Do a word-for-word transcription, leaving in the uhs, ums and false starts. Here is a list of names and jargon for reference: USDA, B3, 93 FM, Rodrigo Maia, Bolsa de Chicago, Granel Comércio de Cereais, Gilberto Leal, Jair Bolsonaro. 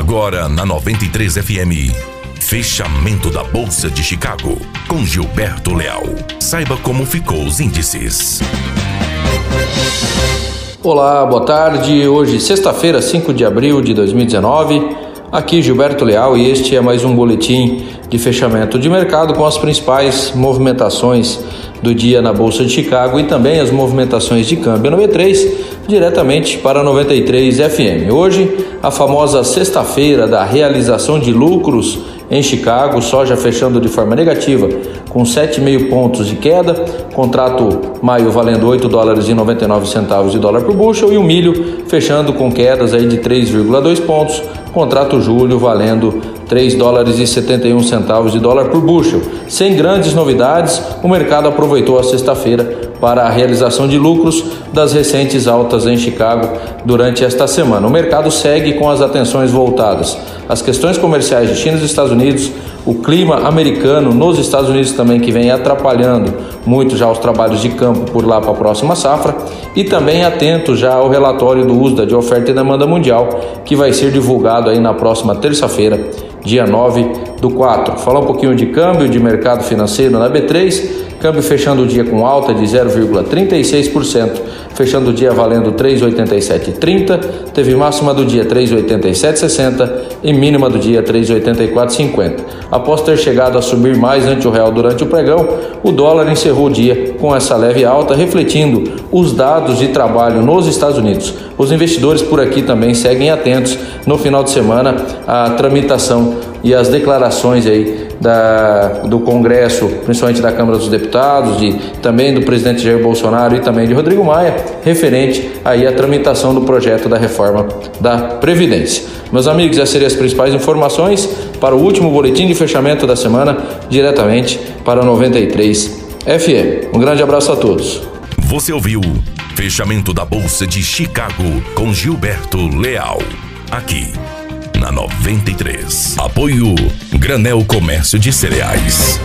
Agora na noventa e três F M, fechamento da Bolsa de Chicago com Gilberto Leal. Saiba como ficou os índices. Olá, boa tarde. Hoje, sexta-feira, cinco de abril de dois mil e dezenove. Aqui Gilberto Leal e este é mais um boletim de fechamento de mercado com as principais movimentações do dia na Bolsa de Chicago e também as movimentações de câmbio no B três diretamente para noventa e três F M. Hoje, a famosa sexta-feira da realização de lucros em Chicago, soja fechando de forma negativa com sete vírgula cinco pontos de queda, contrato maio valendo oito dólares e noventa e nove centavos de dólar por bushel e o milho fechando com quedas aí de três vírgula dois pontos, contrato julho valendo três dólares e setenta e um centavos de dólar por bushel. Sem grandes novidades, o mercado aproveitou a sexta-feira para a realização de lucros das recentes altas em Chicago durante esta semana. O mercado segue com as atenções voltadas às questões comerciais de China e dos Estados Unidos, o clima americano nos Estados Unidos também, que vem atrapalhando muito já os trabalhos de campo por lá para a próxima safra, e também atento já ao relatório do U S D A de oferta e demanda mundial, que vai ser divulgado aí na próxima terça-feira, dia nove do quatro. Falar um pouquinho de câmbio, de mercado financeiro na B três. Câmbio fechando o dia com alta de zero vírgula trinta e seis por cento, fechando o dia valendo três vírgula oitenta e sete e trinta, teve máxima do dia três vírgula oitenta e sete e sessenta e mínima do dia três vírgula oitenta e quatro e cinquenta. Após ter chegado a subir mais ante o real durante o pregão, o dólar encerrou o dia com essa leve alta, refletindo os dados de trabalho nos Estados Unidos. Os investidores por aqui também seguem atentos no final de semana à tramitação e as declarações aí da, do Congresso, principalmente da Câmara dos Deputados, e também do presidente Jair Bolsonaro e também de Rodrigo Maia, referente aí à tramitação do projeto da reforma da Previdência. Meus amigos, essas seriam as principais informações para o último boletim de fechamento da semana, diretamente para noventa e três F M. Um grande abraço a todos. Você ouviu Fechamento da Bolsa de Chicago com Gilberto Leal, aqui na noventa e três. Apoio Granel Comércio de Cereais.